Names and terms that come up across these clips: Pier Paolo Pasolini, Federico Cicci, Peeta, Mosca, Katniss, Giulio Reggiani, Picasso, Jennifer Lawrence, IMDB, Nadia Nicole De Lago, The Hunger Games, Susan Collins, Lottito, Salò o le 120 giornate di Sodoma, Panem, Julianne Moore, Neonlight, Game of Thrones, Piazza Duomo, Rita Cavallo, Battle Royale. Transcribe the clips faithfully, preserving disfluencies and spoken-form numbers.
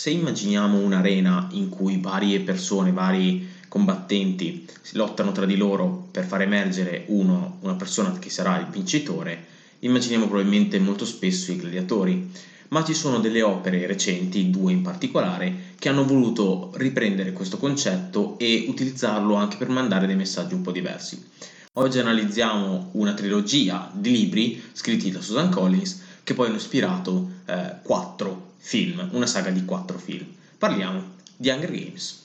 se immaginiamo un'arena in cui varie persone, vari combattenti si lottano tra di loro per far emergere uno, una persona che sarà il vincitore, immaginiamo probabilmente molto spesso i gladiatori. Ma ci sono delle opere recenti, due in particolare, che hanno voluto riprendere questo concetto e utilizzarlo anche per mandare dei messaggi un po' diversi. Oggi analizziamo una trilogia di libri scritti da Susan Collins che poi hanno ispirato eh, quattro film, una saga di quattro film. Parliamo di The Hunger Games.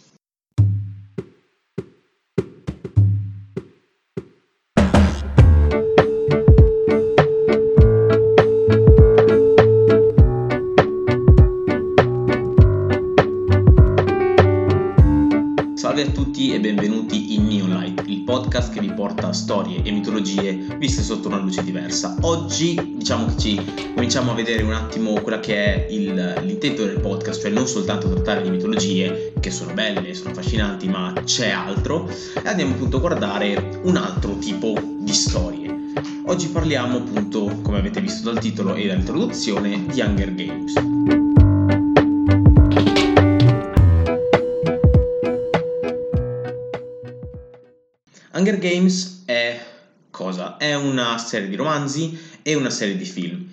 Salve a tutti e benvenuti in Neolite, il podcast che vi porta storie e mitologie viste sotto una luce diversa. Oggi diciamo che ci cominciamo a vedere un attimo quella che è il, l'intento del podcast, cioè non soltanto trattare di mitologie, che sono belle, sono affascinanti, ma c'è altro, e andiamo appunto a guardare un altro tipo di storie. Oggi parliamo appunto, come avete visto dal titolo e dall'introduzione, di Hunger Games. Hunger Games è cosa? È una serie di romanzi e una serie di film.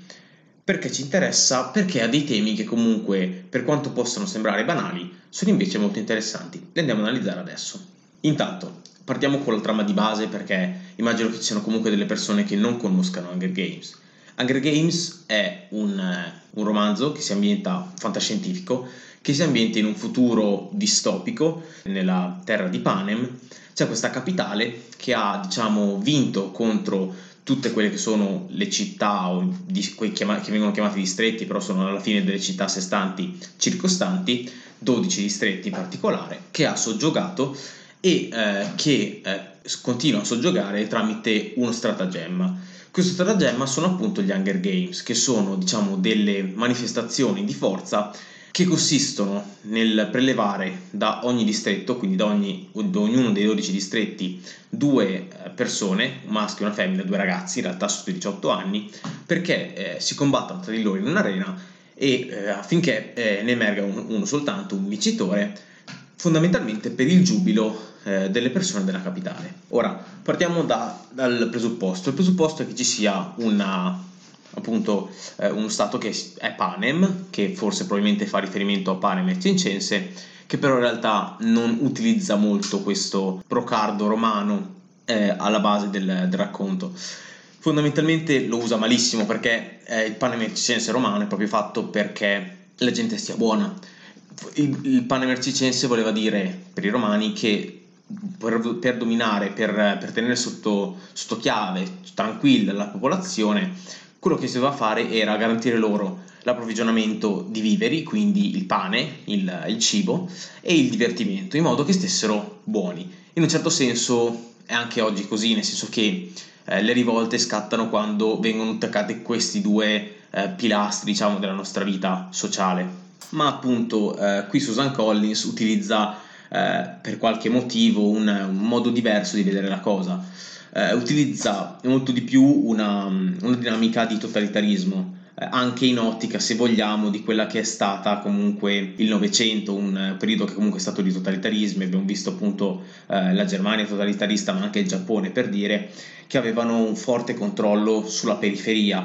Perché ci interessa? Perché ha dei temi che comunque, per quanto possano sembrare banali, sono invece molto interessanti. Li andiamo ad analizzare adesso. Intanto, partiamo con la trama di base, perché immagino che ci siano comunque delle persone che non conoscano Hunger Games. Hunger Games è un, un romanzo che si ambienta fantascientifico, che si ambienta in un futuro distopico, nella terra di Panem. C'è questa capitale che ha, diciamo, vinto contro tutte quelle che sono le città o di, che, chiama, che vengono chiamate distretti, però sono alla fine delle città a sé stanti circostanti, dodici distretti in particolare, che ha soggiogato e eh, che eh, continua a soggiogare tramite uno stratagemma. Questo stratagemma sono appunto gli Hunger Games, che sono, diciamo, delle manifestazioni di forza che consistono nel prelevare da ogni distretto, quindi da, ogni, da ognuno dei dodici distretti, due persone, un maschio e una femmina, due ragazzi, in realtà sotto i diciotto anni, perché eh, si combattono tra di loro in un'arena e eh, affinché eh, ne emerga un, uno soltanto, un vincitore, fondamentalmente per il giubilo eh, delle persone della capitale. Ora, partiamo da, dal presupposto. Il presupposto è che ci sia una... appunto eh, uno stato che è Panem, che forse probabilmente fa riferimento a Panem e Cincense, che però in realtà non utilizza molto questo brocardo romano eh, alla base del, del racconto. Fondamentalmente lo usa malissimo, perché eh, il Panem e Cincense romano è proprio fatto perché la gente sia buona. Il, il Panem e Cincense voleva dire per i romani che Per, per dominare, per, per tenere sotto, sotto chiave, tranquilla la popolazione, quello che si doveva fare era garantire loro l'approvvigionamento di viveri, quindi il pane, il, il cibo e il divertimento, in modo che stessero buoni. In un certo senso è anche oggi così, nel senso che eh, le rivolte scattano quando vengono attaccate questi due eh, pilastri, diciamo, della nostra vita sociale. Ma appunto eh, qui Susan Collins utilizza Eh, per qualche motivo un, un modo diverso di vedere la cosa, eh, utilizza molto di più una, una dinamica di totalitarismo, eh, anche in ottica, se vogliamo, di quella che è stata comunque il Novecento, un periodo che comunque è stato di totalitarismo. Abbiamo visto appunto eh, la Germania totalitarista, ma anche il Giappone, per dire, che avevano un forte controllo sulla periferia,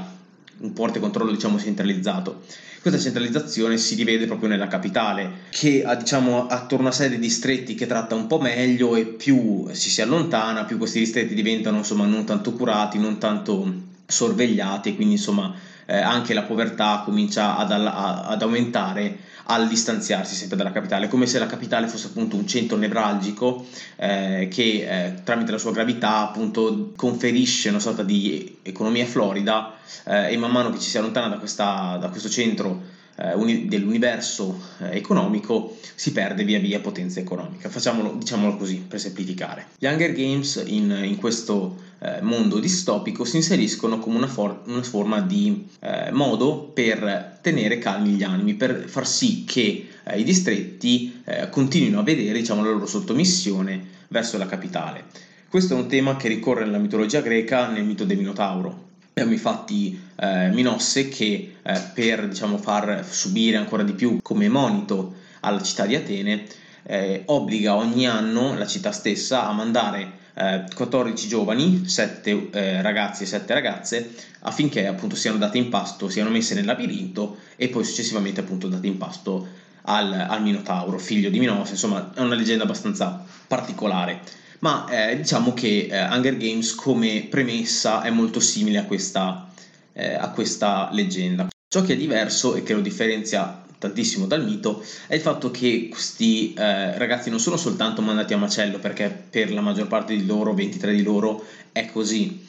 un forte controllo, diciamo, centralizzato. Questa centralizzazione si rivede proprio nella capitale, che ha, diciamo, attorno a sé dei distretti che tratta un po' meglio, e più si si allontana, più questi distretti diventano, insomma, non tanto curati, non tanto sorvegliati, e quindi, insomma, eh, anche la povertà comincia ad, all- ad aumentare al distanziarsi sempre dalla capitale, come se la capitale fosse appunto un centro nevralgico eh, che eh, tramite la sua gravità appunto conferisce una sorta di economia florida, eh, e man mano che ci si allontana da, questa, da questo centro eh, uni- dell'universo eh, economico si perde via via potenza economica. Facciamolo, diciamolo così, per semplificare. Gli Hunger Games in, in questo eh, mondo distopico si inseriscono come una, for- una forma di eh, modo per tenere calmi gli animi, per far sì che eh, i distretti eh, continuino a vedere, diciamo, la loro sottomissione verso la capitale. Questo è un tema che ricorre nella mitologia greca, nel mito del Minotauro. abbiamo infatti eh, Minosse che eh, per diciamo, far subire ancora di più come monito alla città di Atene eh, obbliga ogni anno la città stessa a mandare eh, quattordici giovani, sette eh, ragazzi e sette ragazze, affinché appunto siano date in pasto, siano messe nel labirinto e poi successivamente appunto date in pasto al, al Minotauro, figlio di Minosse. Insomma, è una leggenda abbastanza particolare, ma eh, diciamo che eh, Hunger Games come premessa è molto simile a questa, eh, a questa leggenda. Ciò che è diverso e che lo differenzia tantissimo dal mito è il fatto che questi eh, ragazzi non sono soltanto mandati a macello, perché per la maggior parte di loro, ventitré di loro, è così,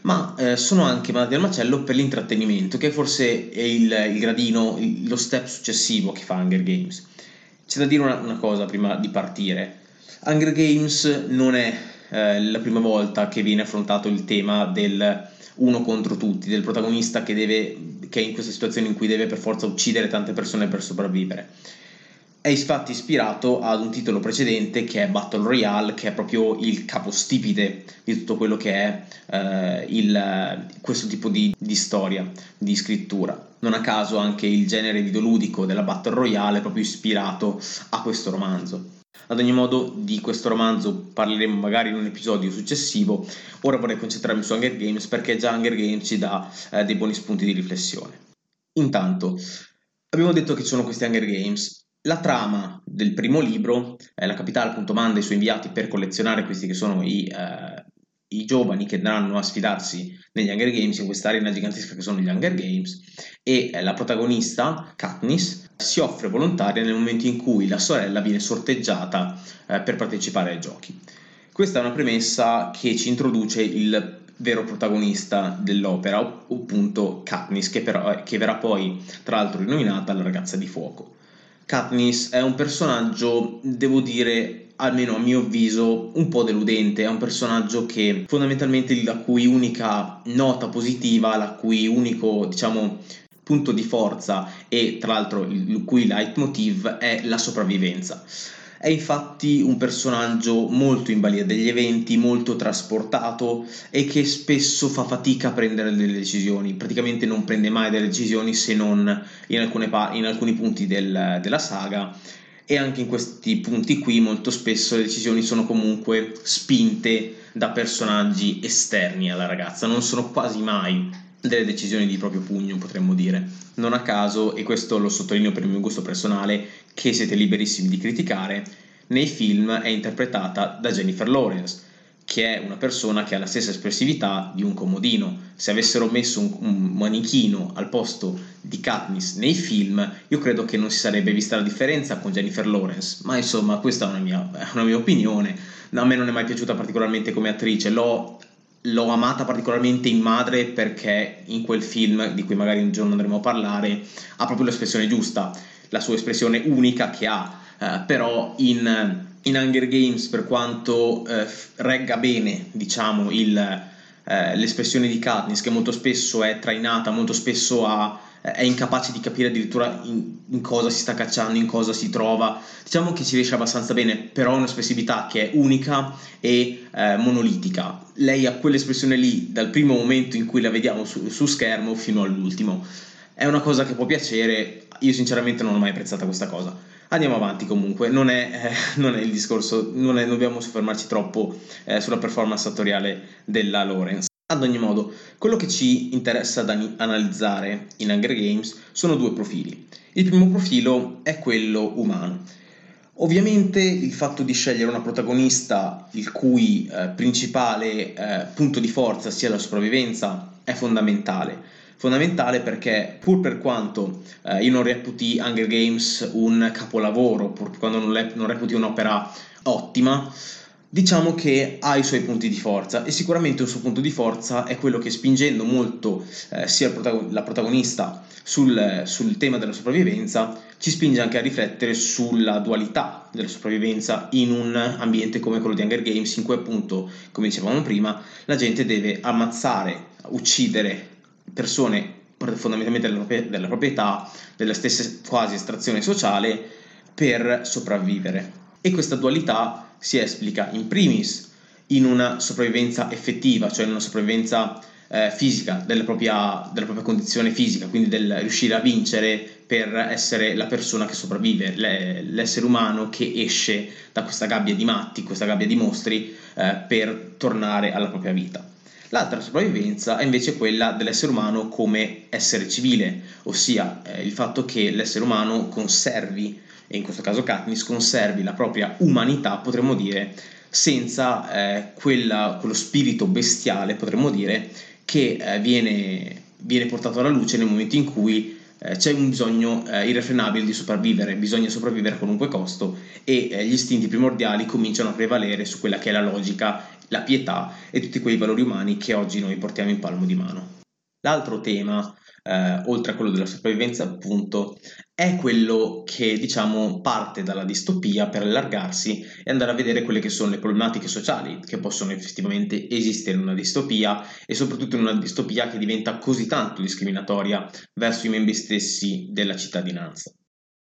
ma eh, sono anche mandati al macello per l'intrattenimento, che forse è il, il gradino, il, lo step successivo che fa Hunger Games. C'è da dire una, una cosa prima di partire. Hunger Games non è eh, la prima volta che viene affrontato il tema del uno contro tutti, del protagonista che deve, che è in questa situazione in cui deve per forza uccidere tante persone per sopravvivere. È infatti ispirato ad un titolo precedente che è Battle Royale, che è proprio il capostipite di tutto quello che è eh, il, questo tipo di, di storia, di scrittura. Non a caso anche il genere videoludico della Battle Royale è proprio ispirato a questo romanzo. Ad ogni modo, di questo romanzo parleremo magari in un episodio successivo. Ora vorrei concentrarmi su Hunger Games, perché già Hunger Games ci dà eh, dei buoni spunti di riflessione. Intanto, abbiamo detto che ci sono questi Hunger Games. La trama del primo libro, eh, la capitale appunto manda i suoi inviati per collezionare questi che sono i, eh, i giovani che andranno a sfidarsi negli Hunger Games, in questa arena gigantesca che sono gli Hunger Games, e eh, la protagonista, Katniss, si offre volontaria nel momento in cui la sorella viene sorteggiata eh, per partecipare ai giochi. Questa è una premessa che ci introduce il vero protagonista dell'opera, appunto Katniss, che, però, che verrà poi tra l'altro rinominata la ragazza di fuoco. Katniss è un personaggio, devo dire, almeno a mio avviso, un po' deludente. È un personaggio che fondamentalmente la cui unica nota positiva, la cui unico, diciamo, punto di forza e tra l'altro il cui leitmotiv è la sopravvivenza. È infatti un personaggio molto in balia degli eventi, molto trasportato e che spesso fa fatica a prendere delle decisioni. Praticamente non prende mai delle decisioni, se non in, alcune pa- in alcuni punti del, della saga, e anche in questi punti qui molto spesso le decisioni sono comunque spinte da personaggi esterni alla ragazza, non sono quasi mai delle decisioni di proprio pugno, potremmo dire. Non a caso, e questo lo sottolineo per il mio gusto personale, che siete liberissimi di criticare, nei film è interpretata da Jennifer Lawrence, che è una persona che ha la stessa espressività di un comodino. Se avessero messo un, un manichino al posto di Katniss nei film, io credo che non si sarebbe vista la differenza con Jennifer Lawrence, ma insomma questa è una mia, una mia opinione. A me non è mai piaciuta particolarmente come attrice, l'ho L'ho amata particolarmente in Madre, perché in quel film, di cui magari un giorno andremo a parlare, ha proprio l'espressione giusta, la sua espressione unica che ha, eh, però in, in Hunger Games, per quanto eh, regga bene, diciamo, il, eh, l'espressione di Katniss, che molto spesso è trainata, molto spesso ha, è incapace di capire addirittura in, in cosa si sta cacciando, in cosa si trova, diciamo che ci riesce abbastanza bene, però ha un'espressività che è unica e eh, monolitica. Lei ha quell'espressione lì dal primo momento in cui la vediamo su, su schermo fino all'ultimo. È una cosa che può piacere, io sinceramente non ho mai apprezzata questa cosa. Andiamo avanti comunque, non è, eh, non è il discorso, non, è, non dobbiamo soffermarci troppo eh, sulla performance attoriale della Lawrence. Ad ogni modo, quello che ci interessa da analizzare in Hunger Games sono due profili. Il primo profilo è quello umano. Ovviamente il fatto di scegliere una protagonista il cui eh, principale eh, punto di forza sia la sopravvivenza è fondamentale. Fondamentale perché, pur per quanto eh, io non reputi Hunger Games un capolavoro, pur quando non, le, non reputi un'opera ottima, diciamo che ha i suoi punti di forza, e sicuramente un suo punto di forza è quello che, spingendo molto eh, sia il protagon- la protagonista sul, sul tema della sopravvivenza, ci spinge anche a riflettere sulla dualità della sopravvivenza in un ambiente come quello di Hunger Games, in cui appunto, come dicevamo prima, la gente deve ammazzare, uccidere persone fondamentalmente della, propria- della proprietà, della stessa quasi estrazione sociale, per sopravvivere. E questa dualità si esplica in primis in una sopravvivenza effettiva, cioè in una sopravvivenza eh, fisica, della propria, della propria condizione fisica, quindi del riuscire a vincere per essere la persona che sopravvive, le, l'essere umano che esce da questa gabbia di matti, questa gabbia di mostri, eh, per tornare alla propria vita. L'altra sopravvivenza è invece quella dell'essere umano come essere civile, ossia eh, il fatto che l'essere umano conservi, e in questo caso Katniss conservi la propria umanità, potremmo dire, senza eh, quella, quello spirito bestiale, potremmo dire, che eh, viene, viene portato alla luce nel momento in cui eh, c'è un bisogno eh, irrefrenabile di sopravvivere, bisogna sopravvivere a qualunque costo, e eh, gli istinti primordiali cominciano a prevalere su quella che è la logica, la pietà e tutti quei valori umani che oggi noi portiamo in palmo di mano. L'altro tema, eh, oltre a quello della sopravvivenza appunto, è quello che diciamo parte dalla distopia per allargarsi e andare a vedere quelle che sono le problematiche sociali che possono effettivamente esistere in una distopia, e soprattutto in una distopia che diventa così tanto discriminatoria verso i membri stessi della cittadinanza.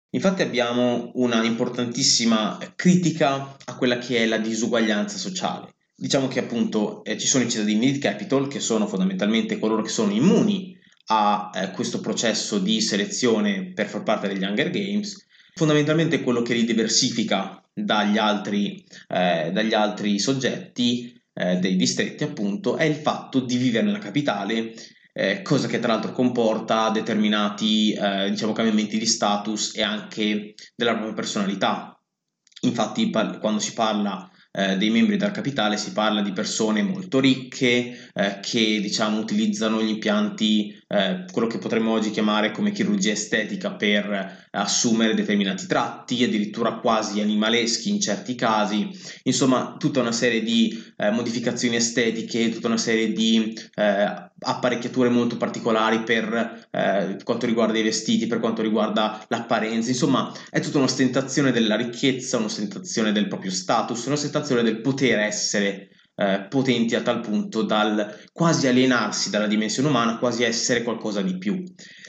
Infatti abbiamo una importantissima critica a quella che è la disuguaglianza sociale. Diciamo che appunto eh, ci sono i cittadini di Capital, che sono fondamentalmente coloro che sono immuni a eh, questo processo di selezione per far parte degli Hunger Games. Fondamentalmente quello che li diversifica dagli altri, eh, dagli altri soggetti eh, dei distretti appunto è il fatto di vivere nella capitale, eh, cosa che tra l'altro comporta determinati eh, diciamo cambiamenti di status e anche della propria personalità. Infatti par- quando si parla Eh, dei membri della capitale si parla di persone molto ricche eh, che diciamo utilizzano gli impianti, eh, quello che potremmo oggi chiamare come chirurgia estetica, per assumere determinati tratti, addirittura quasi animaleschi in certi casi. Insomma, tutta una serie di eh, modificazioni estetiche, tutta una serie di eh, apparecchiature molto particolari per eh, quanto riguarda i vestiti, per quanto riguarda l'apparenza. Insomma, è tutta un'ostentazione della ricchezza, un'ostentazione del proprio status, un'ostentazione del poter essere eh, potenti a tal punto dal quasi alienarsi dalla dimensione umana, quasi essere qualcosa di più.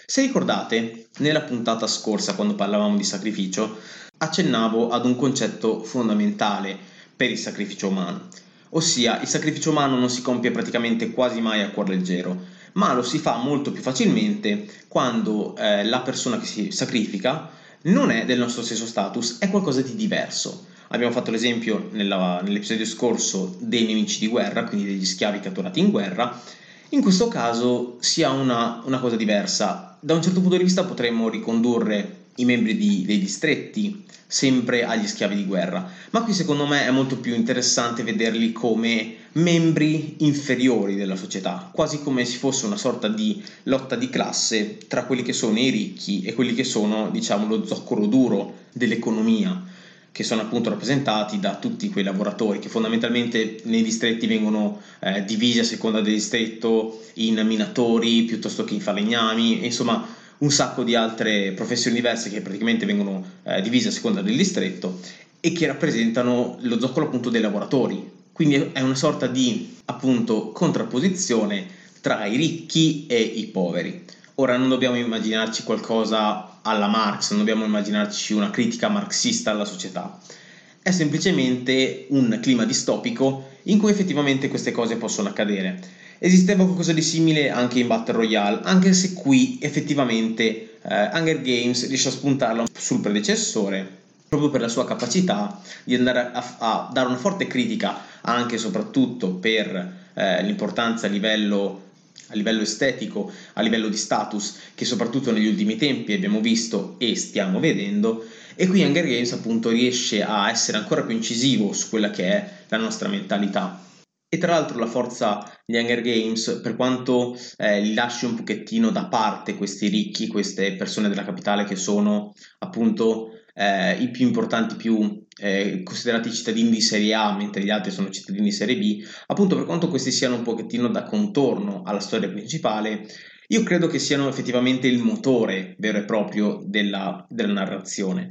Se ricordate, nella puntata scorsa, quando parlavamo di sacrificio, accennavo ad un concetto fondamentale per il sacrificio umano. Ossia, il sacrificio umano non si compie praticamente quasi mai a cuor leggero, ma lo si fa molto più facilmente quando eh, la persona che si sacrifica non è del nostro stesso status, è qualcosa di diverso. Abbiamo fatto l'esempio nella, nell'episodio scorso dei nemici di guerra, quindi degli schiavi catturati in guerra. In questo caso si ha una, una cosa diversa. Da un certo punto di vista potremmo ricondurre i membri di, dei distretti sempre agli schiavi di guerra, ma qui secondo me è molto più interessante vederli come membri inferiori della società, quasi come se fosse una sorta di lotta di classe tra quelli che sono i ricchi e quelli che sono, diciamo, lo zoccolo duro dell'economia, che sono appunto rappresentati da tutti quei lavoratori che fondamentalmente nei distretti vengono eh, divisi a seconda del distretto in minatori piuttosto che in falegnami, e insomma un sacco di altre professioni diverse che praticamente vengono eh, divise a seconda del distretto e che rappresentano lo zoccolo appunto dei lavoratori. Quindi è una sorta di appunto contrapposizione tra i ricchi e i poveri. Ora non dobbiamo immaginarci qualcosa alla Marx, non dobbiamo immaginarci una critica marxista alla società. È semplicemente un clima distopico in cui effettivamente queste cose possono accadere. Esisteva qualcosa di simile anche in Battle Royale, anche se qui effettivamente eh, Hunger Games riesce a spuntarla sul predecessore, proprio per la sua capacità di andare a, a dare una forte critica anche e soprattutto per eh, l'importanza a livello, a livello estetico, a livello di status, che soprattutto negli ultimi tempi abbiamo visto e stiamo vedendo. E qui Hunger Games appunto riesce a essere ancora più incisivo su quella che è la nostra mentalità. E tra l'altro la forza di Hunger Games, per quanto eh, li lasci un pochettino da parte questi ricchi, queste persone della capitale che sono appunto eh, i più importanti, più eh, considerati cittadini di serie A, mentre gli altri sono cittadini di serie B, appunto per quanto questi siano un pochettino da contorno alla storia principale, io credo che siano effettivamente il motore vero e proprio della, della narrazione,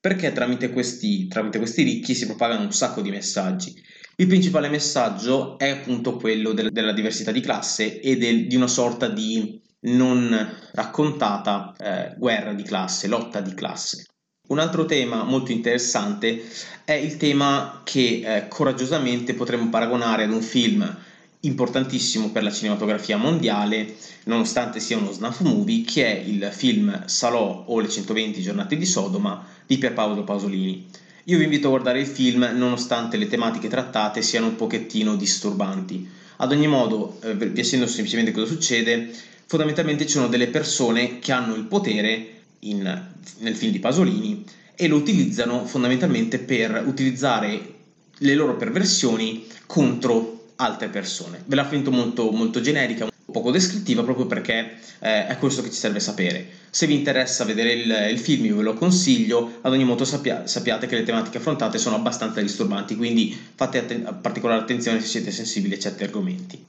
perché tramite questi, tramite questi ricchi si propagano un sacco di messaggi. Il principale messaggio è appunto quello del, della diversità di classe e del, di una sorta di non raccontata eh, guerra di classe, lotta di classe. Un altro tema molto interessante è il tema che eh, coraggiosamente potremmo paragonare ad un film importantissimo per la cinematografia mondiale, nonostante sia uno snuff movie, che è il film Salò o le centoventi giornate di Sodoma di Pier Paolo Pasolini. Io vi invito a guardare il film nonostante le tematiche trattate siano un pochettino disturbanti. Ad ogni modo, eh, piacendo semplicemente cosa succede, fondamentalmente ci sono delle persone che hanno il potere in, nel film di Pasolini e lo utilizzano fondamentalmente per utilizzare le loro perversioni contro altre persone. Ve la finto molto, molto generica, poco descrittiva, proprio perché eh, è questo che ci serve sapere. Se vi interessa vedere il, il film, io ve lo consiglio. Ad ogni modo sappia, sappiate che le tematiche affrontate sono abbastanza disturbanti, quindi fate atten- particolare attenzione se siete sensibili a certi argomenti.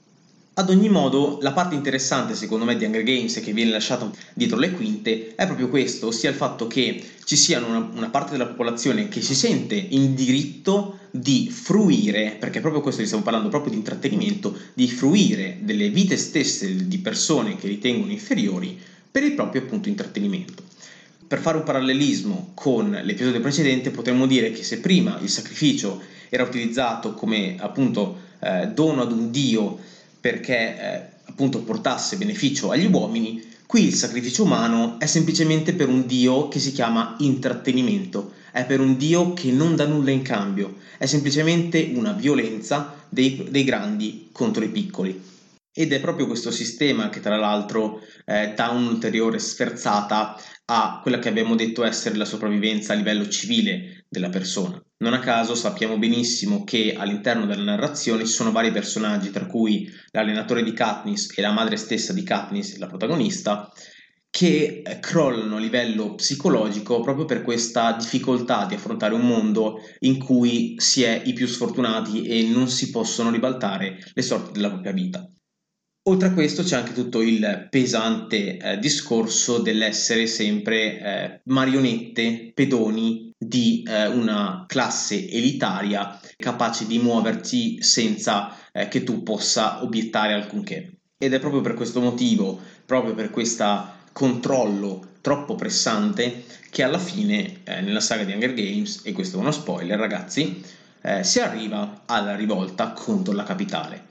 Ad ogni modo, la parte interessante secondo me di Hunger Games, che viene lasciata dietro le quinte, è proprio questo, ossia il fatto che ci sia una, una parte della popolazione che si sente in diritto di fruire, perché proprio questo, gli stiamo parlando proprio di intrattenimento, di fruire delle vite stesse di persone che ritengono inferiori per il proprio appunto intrattenimento. Per fare un parallelismo con l'episodio precedente, potremmo dire che se prima il sacrificio era utilizzato come appunto eh, dono ad un dio, perché eh, appunto portasse beneficio agli uomini, qui il sacrificio umano è semplicemente per un dio che si chiama intrattenimento, è per un dio che non dà nulla in cambio, è semplicemente una violenza dei, dei grandi contro i piccoli. Ed è proprio questo sistema che tra l'altro eh, dà un'ulteriore sferzata a quella che abbiamo detto essere la sopravvivenza a livello civile della persona. Non a caso sappiamo benissimo che all'interno della narrazione ci sono vari personaggi, tra cui l'allenatore di Katniss e la madre stessa di Katniss, la protagonista, che crollano a livello psicologico proprio per questa difficoltà di affrontare un mondo in cui si è i più sfortunati e non si possono ribaltare le sorti della propria vita. Oltre a questo c'è anche tutto il pesante eh, discorso dell'essere sempre eh, marionette, pedoni di eh, una classe elitaria capace di muoverti senza eh, che tu possa obiettare alcunché. Ed è proprio per questo motivo, proprio per questo controllo troppo pressante, che alla fine eh, nella saga di Hunger Games, e questo è uno spoiler ragazzi, eh, si arriva alla rivolta contro la capitale.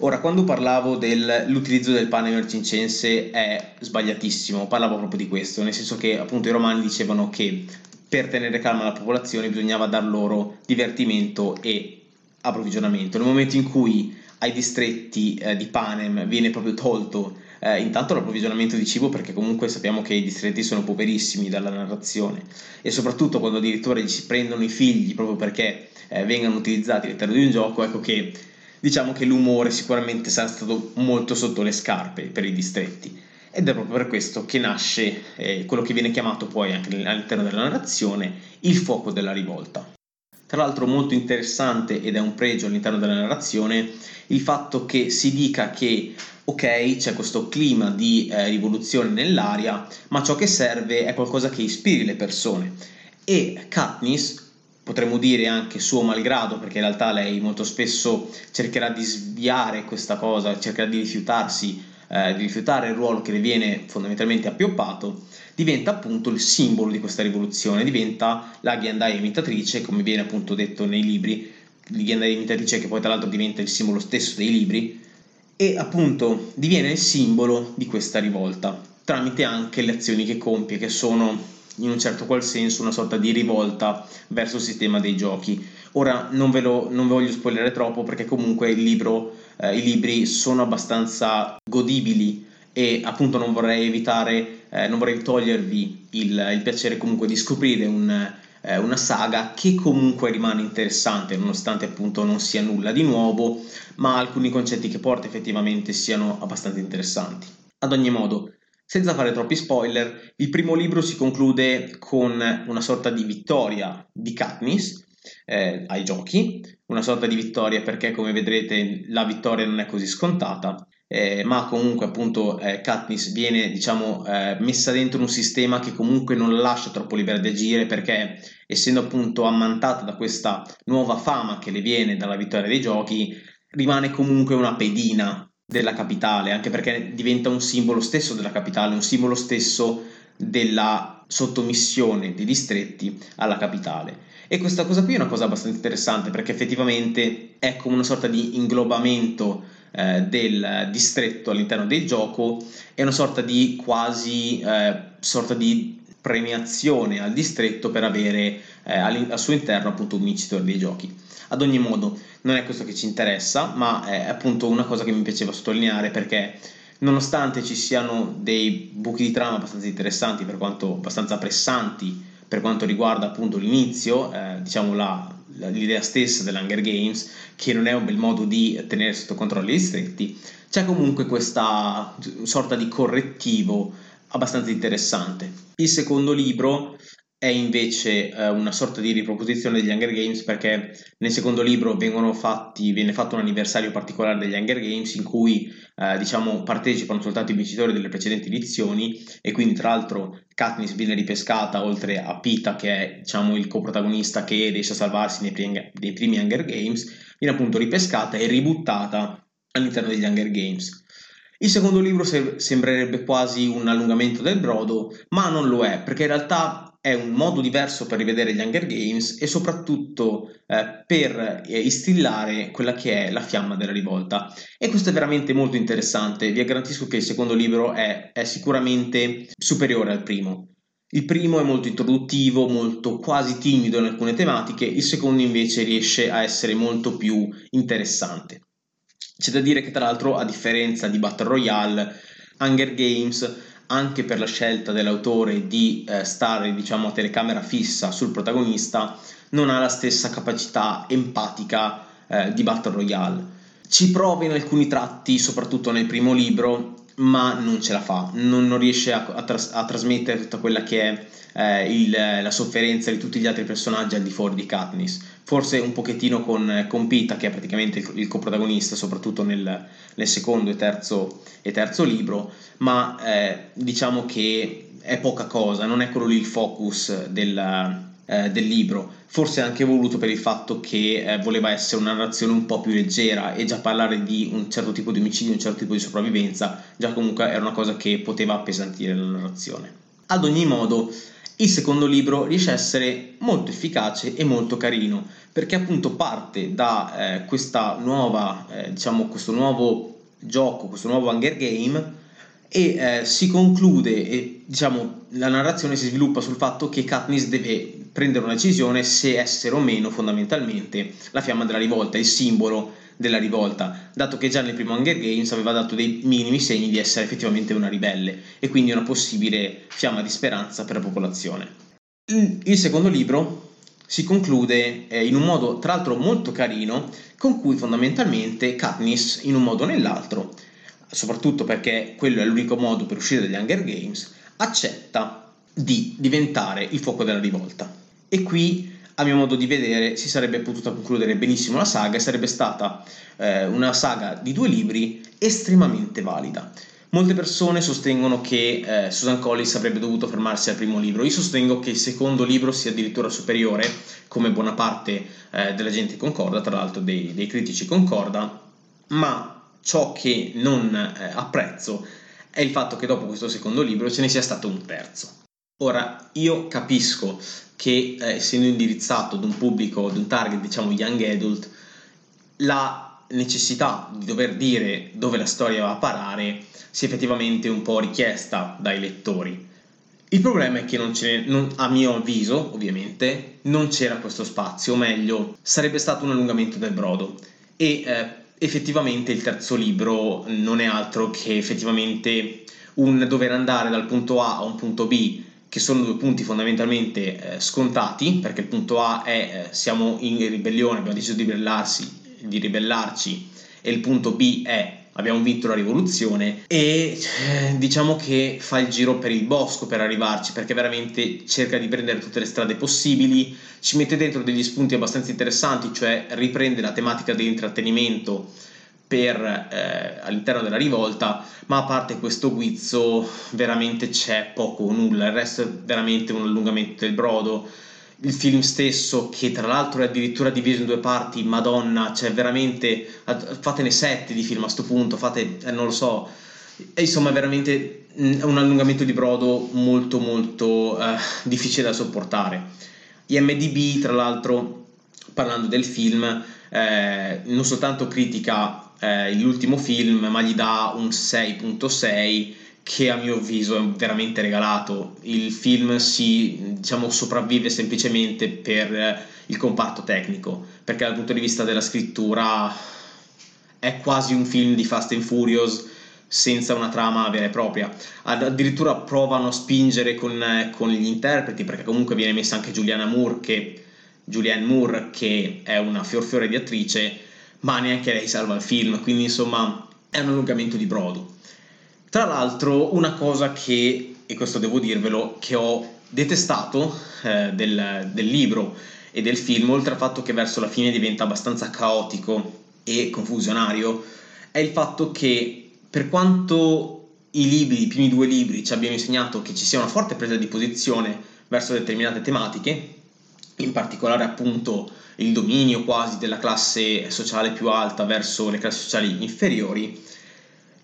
Ora, quando parlavo dell'utilizzo del pane mercincense è sbagliatissimo, parlavo proprio di questo, nel senso che appunto i romani dicevano che per tenere calma la popolazione bisognava dar loro divertimento e approvvigionamento. Nel momento in cui ai distretti eh, di Panem viene proprio tolto eh, intanto l'approvvigionamento di cibo, perché comunque sappiamo che i distretti sono poverissimi dalla narrazione, e soprattutto quando addirittura gli si prendono i figli proprio perché eh, vengano utilizzati all'interno di un gioco, ecco che diciamo che l'umore sicuramente sarà stato molto sotto le scarpe per i distretti, ed è proprio per questo che nasce eh, quello che viene chiamato poi anche all'interno della narrazione il fuoco della rivolta. Tra l'altro molto interessante, ed è un pregio all'interno della narrazione, il fatto che si dica che ok, c'è questo clima di eh, rivoluzione nell'aria, ma ciò che serve è qualcosa che ispiri le persone, e Katniss, potremmo dire anche suo malgrado, perché in realtà lei molto spesso cercherà di sviare questa cosa, cercherà di rifiutarsi, eh, di rifiutare il ruolo che le viene fondamentalmente appioppato, diventa appunto il simbolo di questa rivoluzione, diventa la ghiandaia imitatrice, come viene appunto detto nei libri, la ghiandaia imitatrice che poi tra l'altro diventa il simbolo stesso dei libri, e appunto diviene il simbolo di questa rivolta, tramite anche le azioni che compie, che sono in un certo qual senso una sorta di rivolta verso il sistema dei giochi. Ora non ve lo non voglio spoilerare troppo, perché comunque il libro, eh, i libri sono abbastanza godibili, e appunto non vorrei evitare, eh, non vorrei togliervi il, il piacere comunque di scoprire un, eh, una saga che comunque rimane interessante, nonostante appunto non sia nulla di nuovo, ma alcuni concetti che porta effettivamente siano abbastanza interessanti. Ad ogni modo, senza fare troppi spoiler, il primo libro si conclude con una sorta di vittoria di Katniss eh, ai giochi, una sorta di vittoria perché, come vedrete, la vittoria non è così scontata, eh, ma comunque appunto eh, Katniss viene diciamo eh, messa dentro un sistema che comunque non la lascia troppo libera di agire, perché essendo appunto ammantata da questa nuova fama che le viene dalla vittoria dei giochi, rimane comunque una pedina della capitale, anche perché diventa un simbolo stesso della capitale, un simbolo stesso della sottomissione dei distretti alla capitale. E questa cosa qui è una cosa abbastanza interessante, perché effettivamente è come una sorta di inglobamento eh, del distretto all'interno del gioco, è una sorta di quasi eh, sorta di premiazione al distretto per avere eh, al suo interno appunto un vincitore dei giochi. Ad ogni modo non è questo che ci interessa, ma è appunto una cosa che mi piaceva sottolineare, perché nonostante ci siano dei buchi di trama abbastanza interessanti, per quanto abbastanza pressanti per quanto riguarda appunto l'inizio, eh, diciamo la, la, l'idea stessa dell'Hunger Games, che non è un bel modo di tenere sotto controllo i distretti, c'è comunque questa sorta di correttivo abbastanza interessante. Il secondo libro è invece eh, una sorta di riproposizione degli Hunger Games, perché nel secondo libro vengono fatti, viene fatto un anniversario particolare degli Hunger Games in cui eh, diciamo partecipano soltanto i vincitori delle precedenti edizioni, e quindi tra l'altro Katniss viene ripescata, oltre a Peeta, che è diciamo il coprotagonista che riesce a salvarsi nei primi, nei primi Hunger Games, viene appunto ripescata e ributtata all'interno degli Hunger Games. Il secondo libro se- sembrerebbe quasi un allungamento del brodo, ma non lo è, perché in realtà è un modo diverso per rivedere gli Hunger Games e soprattutto eh, per eh, instillare quella che è la fiamma della rivolta. E questo è veramente molto interessante, vi garantisco che il secondo libro è, è sicuramente superiore al primo. Il primo è molto introduttivo, molto quasi timido in alcune tematiche, il secondo invece riesce a essere molto più interessante. C'è da dire che tra l'altro, a differenza di Battle Royale, Hunger Games, anche per la scelta dell'autore di eh, stare diciamo a telecamera fissa sul protagonista, non ha la stessa capacità empatica eh, di Battle Royale. Ci prova in alcuni tratti, soprattutto nel primo libro, ma non ce la fa, non, non riesce a, a, tras- a trasmettere tutta quella che è eh, il, la sofferenza di tutti gli altri personaggi al di fuori di Katniss. Forse un pochettino con, con Peeta, che è praticamente il, il coprotagonista, soprattutto nel, nel secondo e terzo, e terzo libro, ma eh, diciamo che è poca cosa, non è quello lì il focus del, eh, del libro. Forse anche voluto per il fatto che eh, voleva essere una narrazione un po' più leggera, e già parlare di un certo tipo di omicidio, un certo tipo di sopravvivenza, già comunque era una cosa che poteva appesantire la narrazione. Ad ogni modo, il secondo libro riesce a essere molto efficace e molto carino, perché appunto parte da eh, questa nuova, eh, diciamo, questo nuovo gioco, questo nuovo Hunger Game, e eh, si conclude, e diciamo la narrazione si sviluppa sul fatto che Katniss deve prendere una decisione se essere o meno fondamentalmente la fiamma della rivolta, il simbolo della rivolta, dato che già nel primo Hunger Games aveva dato dei minimi segni di essere effettivamente una ribelle e quindi una possibile fiamma di speranza per la popolazione. Il secondo libro si conclude eh, in un modo tra l'altro molto carino, con cui fondamentalmente Katniss in un modo o nell'altro, soprattutto perché quello è l'unico modo per uscire dagli Hunger Games, accetta di diventare il fuoco della rivolta. E qui, a mio modo di vedere, si sarebbe potuta concludere benissimo la saga e sarebbe stata eh, una saga di due libri estremamente valida. Molte persone sostengono che eh, Susan Collins avrebbe dovuto fermarsi al primo libro. Io sostengo che il secondo libro sia addirittura superiore, come buona parte eh, della gente concorda, tra l'altro dei, dei critici concorda, ma ciò che non eh, apprezzo è il fatto che dopo questo secondo libro ce ne sia stato un terzo. Ora, io capisco che eh, essendo indirizzato ad un pubblico, ad un target, diciamo, young adult, la necessità di dover dire dove la storia va a parare sia effettivamente un po' richiesta dai lettori. Il problema è che non ce ne, non, a mio avviso, ovviamente, non c'era questo spazio, o meglio, sarebbe stato un allungamento del brodo, e eh, effettivamente il terzo libro non è altro che effettivamente un dover andare dal punto A a un punto B, che sono due punti fondamentalmente eh, scontati, perché il punto A è eh, siamo in ribellione, abbiamo deciso di ribellarsi, di ribellarci, e il punto B è abbiamo vinto la rivoluzione, e eh, diciamo che fa il giro per il bosco per arrivarci, perché veramente cerca di prendere tutte le strade possibili, ci mette dentro degli spunti abbastanza interessanti, cioè riprende la tematica dell'intrattenimento per eh, all'interno della rivolta, ma a parte questo guizzo veramente c'è poco o nulla. Il resto è veramente un allungamento del brodo. Il film stesso, che tra l'altro è addirittura diviso in due parti, madonna, cioè veramente fatene sette di film a sto punto, fate eh, non lo so, e insomma è veramente mh, un allungamento di brodo molto molto eh, difficile da sopportare. I M D B, tra l'altro, parlando del film, eh, non soltanto critica eh, l'ultimo film, ma gli dà un sei virgola sei che a mio avviso è veramente regalato. Il film si diciamo sopravvive semplicemente per il comparto tecnico, perché dal punto di vista della scrittura è quasi un film di Fast and Furious senza una trama vera e propria. Addirittura provano a spingere con, con gli interpreti, perché comunque viene messa anche Julianne Moore che, Julianne Moore, che è una fiorfiore di attrice, ma neanche lei salva il film, quindi insomma è un allungamento di brodo. Tra l'altro una cosa che, e questo devo dirvelo, che ho detestato eh, del, del libro e del film, oltre al fatto che verso la fine diventa abbastanza caotico e confusionario, è il fatto che per quanto i libri, i primi due libri ci abbiano insegnato che ci sia una forte presa di posizione verso determinate tematiche, in particolare appunto il dominio quasi della classe sociale più alta verso le classi sociali inferiori,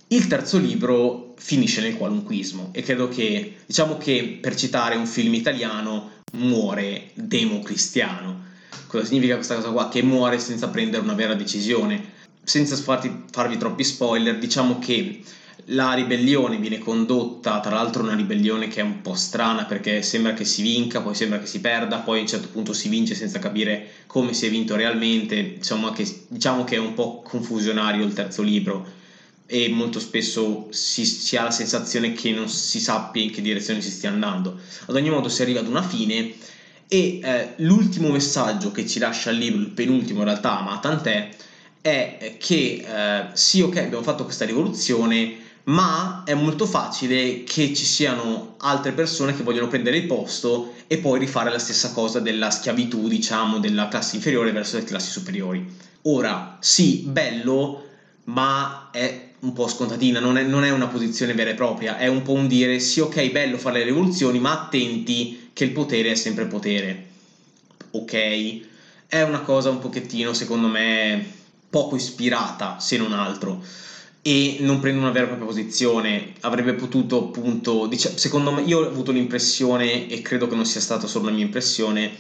il terzo libro finisce nel qualunquismo, e credo che, diciamo che per citare un film italiano, muore democristiano. Cosa significa questa cosa qua? Che muore senza prendere una vera decisione. Senza farti, farvi troppi spoiler, diciamo che la ribellione viene condotta, tra l'altro una ribellione che è un po' strana, perché sembra che si vinca, poi sembra che si perda, poi a un certo punto si vince senza capire come si è vinto realmente. Diciamo che, diciamo che è un po' confusionario il terzo libro, e molto spesso si, si ha la sensazione che non si sappia in che direzione si stia andando. Ad ogni modo si arriva ad una fine, e eh, l'ultimo messaggio che ci lascia il libro, il penultimo in realtà, ma tant'è, è che eh, sì, ok, abbiamo fatto questa rivoluzione, ma è molto facile che ci siano altre persone che vogliono prendere il posto e poi rifare la stessa cosa della schiavitù, diciamo, della classe inferiore verso le classi superiori. Ora, sì, bello, ma è un po' scontatina, non è, non è una posizione vera e propria, è un po' un dire sì, ok, bello fare le rivoluzioni, ma attenti che il potere è sempre potere. Ok, è una cosa un pochettino, secondo me, poco ispirata, se non altro, e non prende una vera e propria posizione. Avrebbe potuto appunto, diciamo, secondo me, io ho avuto l'impressione, e credo che non sia stata solo la mia impressione,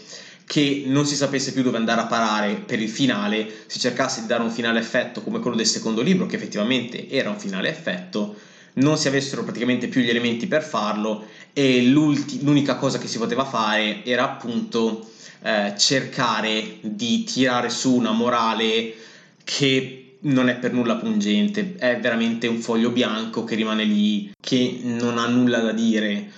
che non si sapesse più dove andare a parare per il finale, si cercasse di dare un finale effetto come quello del secondo libro, che effettivamente era un finale effetto, non si avessero praticamente più gli elementi per farlo, e l'unica cosa che si poteva fare era appunto eh, cercare di tirare su una morale che non è per nulla pungente, è veramente un foglio bianco che rimane lì, che non ha nulla da dire.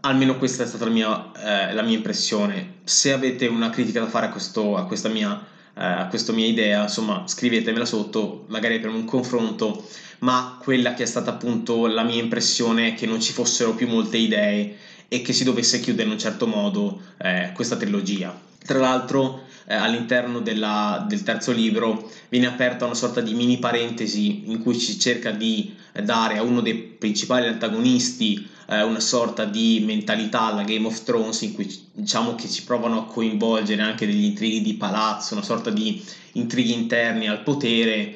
Almeno questa è stata la mia, eh, la mia impressione. Se avete una critica da fare a, questo, a, questa mia, eh, a questa mia idea, insomma, scrivetemela sotto, magari per un confronto, ma quella che è stata appunto la mia impressione è che non ci fossero più molte idee e che si dovesse chiudere in un certo modo eh, questa trilogia. Tra l'altro, eh, all'interno della, del terzo libro viene aperta una sorta di mini parentesi in cui si cerca di dare a uno dei principali antagonisti una sorta di mentalità alla Game of Thrones, in cui diciamo che ci provano a coinvolgere anche degli intrighi di palazzo, una sorta di intrighi interni al potere,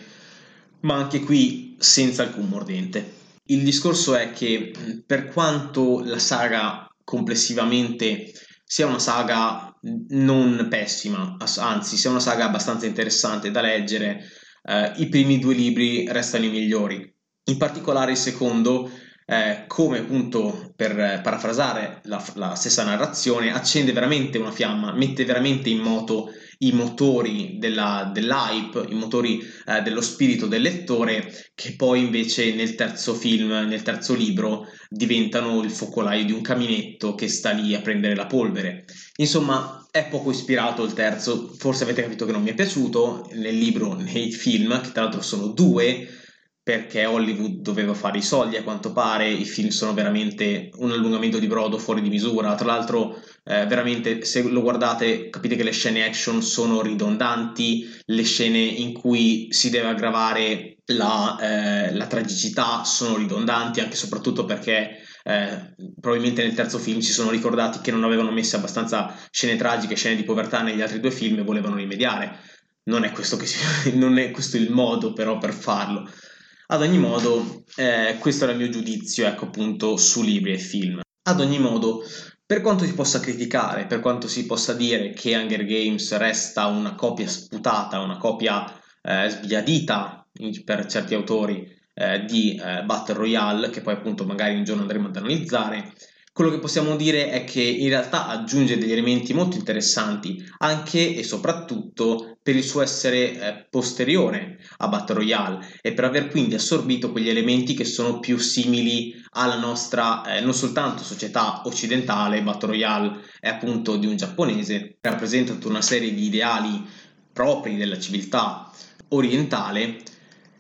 ma anche qui senza alcun mordente. Il discorso è che per quanto la saga complessivamente sia una saga non pessima, anzi sia una saga abbastanza interessante da leggere, eh, i primi due libri restano i migliori, in particolare il secondo. Eh, come appunto, per eh, parafrasare la, la stessa narrazione, accende veramente una fiamma, mette veramente in moto i motori della, dell'hype, i motori eh, dello spirito del lettore, che poi invece nel terzo film, nel terzo libro, diventano il focolaio di un caminetto che sta lì a prendere la polvere. Insomma, è poco ispirato il terzo, forse avete capito che non mi è piaciuto, nel libro, nei film, che tra l'altro sono due, perché Hollywood doveva fare i soldi a quanto pare. I film sono veramente un allungamento di brodo fuori di misura, tra l'altro eh, veramente se lo guardate capite che le scene action sono ridondanti, le scene in cui si deve aggravare la, eh, la tragicità sono ridondanti, anche e soprattutto perché eh, probabilmente nel terzo film si sono ricordati che non avevano messo abbastanza scene tragiche, scene di povertà negli altri due film, e volevano rimediare. Non è questo, che si... non è questo il modo però per farlo. Ad ogni modo, eh, questo era il mio giudizio, ecco appunto, su libri e film. Ad ogni modo, per quanto si possa criticare, per quanto si possa dire che Hunger Games resta una copia sputata, una copia eh, sbiadita per certi autori eh, di eh, Battle Royale, che poi appunto magari un giorno andremo ad analizzare. Quello che possiamo dire è che in realtà aggiunge degli elementi molto interessanti, anche e soprattutto per il suo essere eh, posteriore a Battle Royale e per aver quindi assorbito quegli elementi che sono più simili alla nostra eh, non soltanto società occidentale. Battle Royale è appunto di un giapponese, rappresenta tutta una serie di ideali propri della civiltà orientale,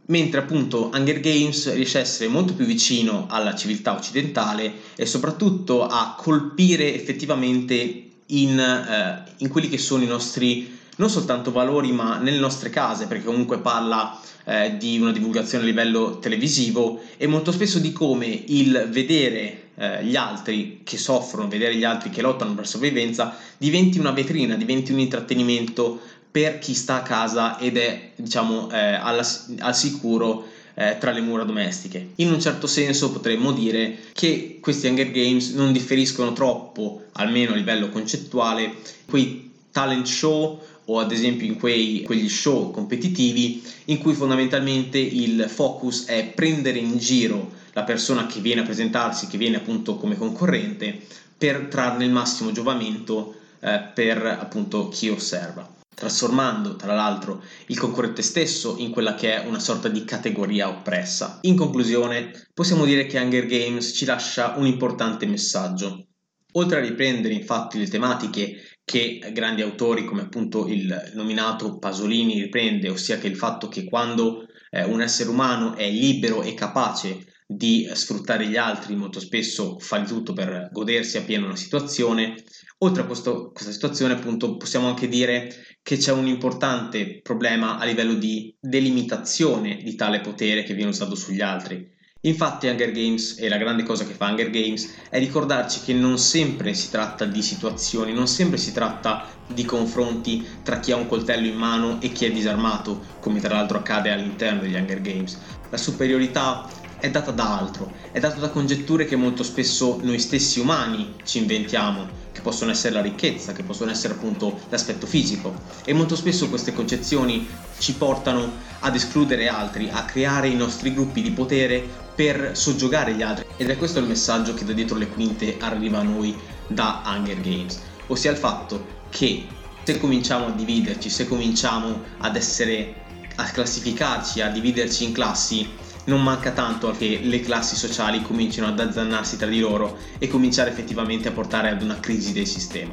mentre appunto Hunger Games riesce a essere molto più vicino alla civiltà occidentale e soprattutto a colpire effettivamente in, eh, in quelli che sono i nostri non soltanto valori ma nelle nostre case, perché comunque parla eh, di una divulgazione a livello televisivo e molto spesso di come il vedere eh, gli altri che soffrono, vedere gli altri che lottano per la sopravvivenza diventi una vetrina, diventi un intrattenimento per chi sta a casa ed è, diciamo, eh, alla, al sicuro eh, tra le mura domestiche. In un certo senso potremmo dire che questi Hunger Games non differiscono troppo, almeno a livello concettuale, quei talent show o ad esempio in quei, quegli show competitivi in cui fondamentalmente il focus è prendere in giro la persona che viene a presentarsi, che viene appunto come concorrente, per trarne il massimo giovamento eh, per appunto chi osserva, trasformando tra l'altro il concorrente stesso in quella che è una sorta di categoria oppressa. In conclusione, possiamo dire che Hunger Games ci lascia un importante messaggio. Oltre a riprendere infatti le tematiche che grandi autori come appunto il nominato Pasolini riprende, ossia che il fatto che quando eh, un essere umano è libero e capace di sfruttare gli altri, molto spesso fa di tutto per godersi appieno una situazione. Oltre a questo, questa situazione, appunto, possiamo anche dire che c'è un importante problema a livello di delimitazione di tale potere che viene usato sugli altri. Infatti Hunger Games, e la grande cosa che fa Hunger Games, è ricordarci che non sempre si tratta di situazioni, non sempre si tratta di confronti tra chi ha un coltello in mano e chi è disarmato, come tra l'altro accade all'interno degli Hunger Games. La superiorità è data da altro, è data da congetture che molto spesso noi stessi umani ci inventiamo, che possono essere la ricchezza, che possono essere appunto l'aspetto fisico, e molto spesso queste concezioni ci portano ad escludere altri, a creare i nostri gruppi di potere per soggiogare gli altri, ed è questo il messaggio che da dietro le quinte arriva a noi da Hunger Games, ossia il fatto che se cominciamo a dividerci, se cominciamo ad essere, a classificarci, a dividerci in classi, non manca tanto che le classi sociali comincino ad azzannarsi tra di loro e cominciare effettivamente a portare ad una crisi del sistema.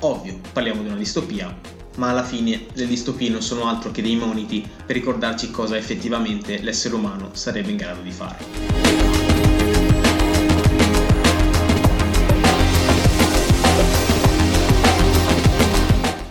Ovvio, parliamo di una distopia, ma alla fine le distopie non sono altro che dei moniti per ricordarci cosa effettivamente l'essere umano sarebbe in grado di fare.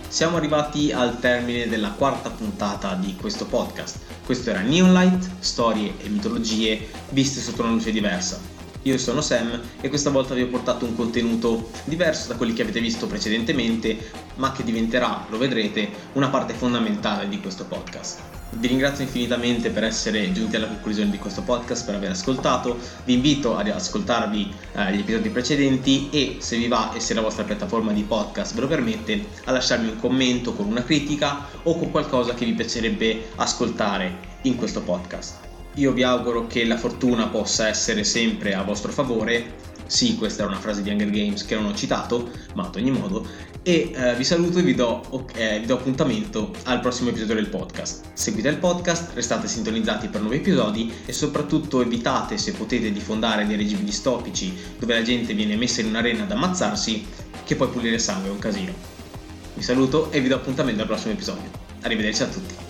Siamo arrivati al termine della quarta puntata di questo podcast. Questo era Neon Light, storie e mitologie viste sotto una luce diversa. Io sono Sam e questa volta vi ho portato un contenuto diverso da quelli che avete visto precedentemente, ma che diventerà, lo vedrete, una parte fondamentale di questo podcast. Vi ringrazio infinitamente per essere giunti alla conclusione di questo podcast, per aver ascoltato. Vi invito ad ascoltarvi eh, gli episodi precedenti e, se vi va e se la vostra piattaforma di podcast ve lo permette, a lasciarmi un commento con una critica o con qualcosa che vi piacerebbe ascoltare in questo podcast. Io vi auguro che la fortuna possa essere sempre a vostro favore. Sì, questa era una frase di Hunger Games che non ho citato, ma ad ogni modo, e eh, vi saluto e vi do, okay, vi do appuntamento al prossimo episodio del podcast. Seguite il podcast, restate sintonizzati per nuovi episodi e soprattutto evitate, se potete, di fondare dei regimi distopici dove la gente viene messa in un'arena ad ammazzarsi, che poi pulire sangue è un casino. Vi saluto e vi do appuntamento al prossimo episodio. Arrivederci a tutti.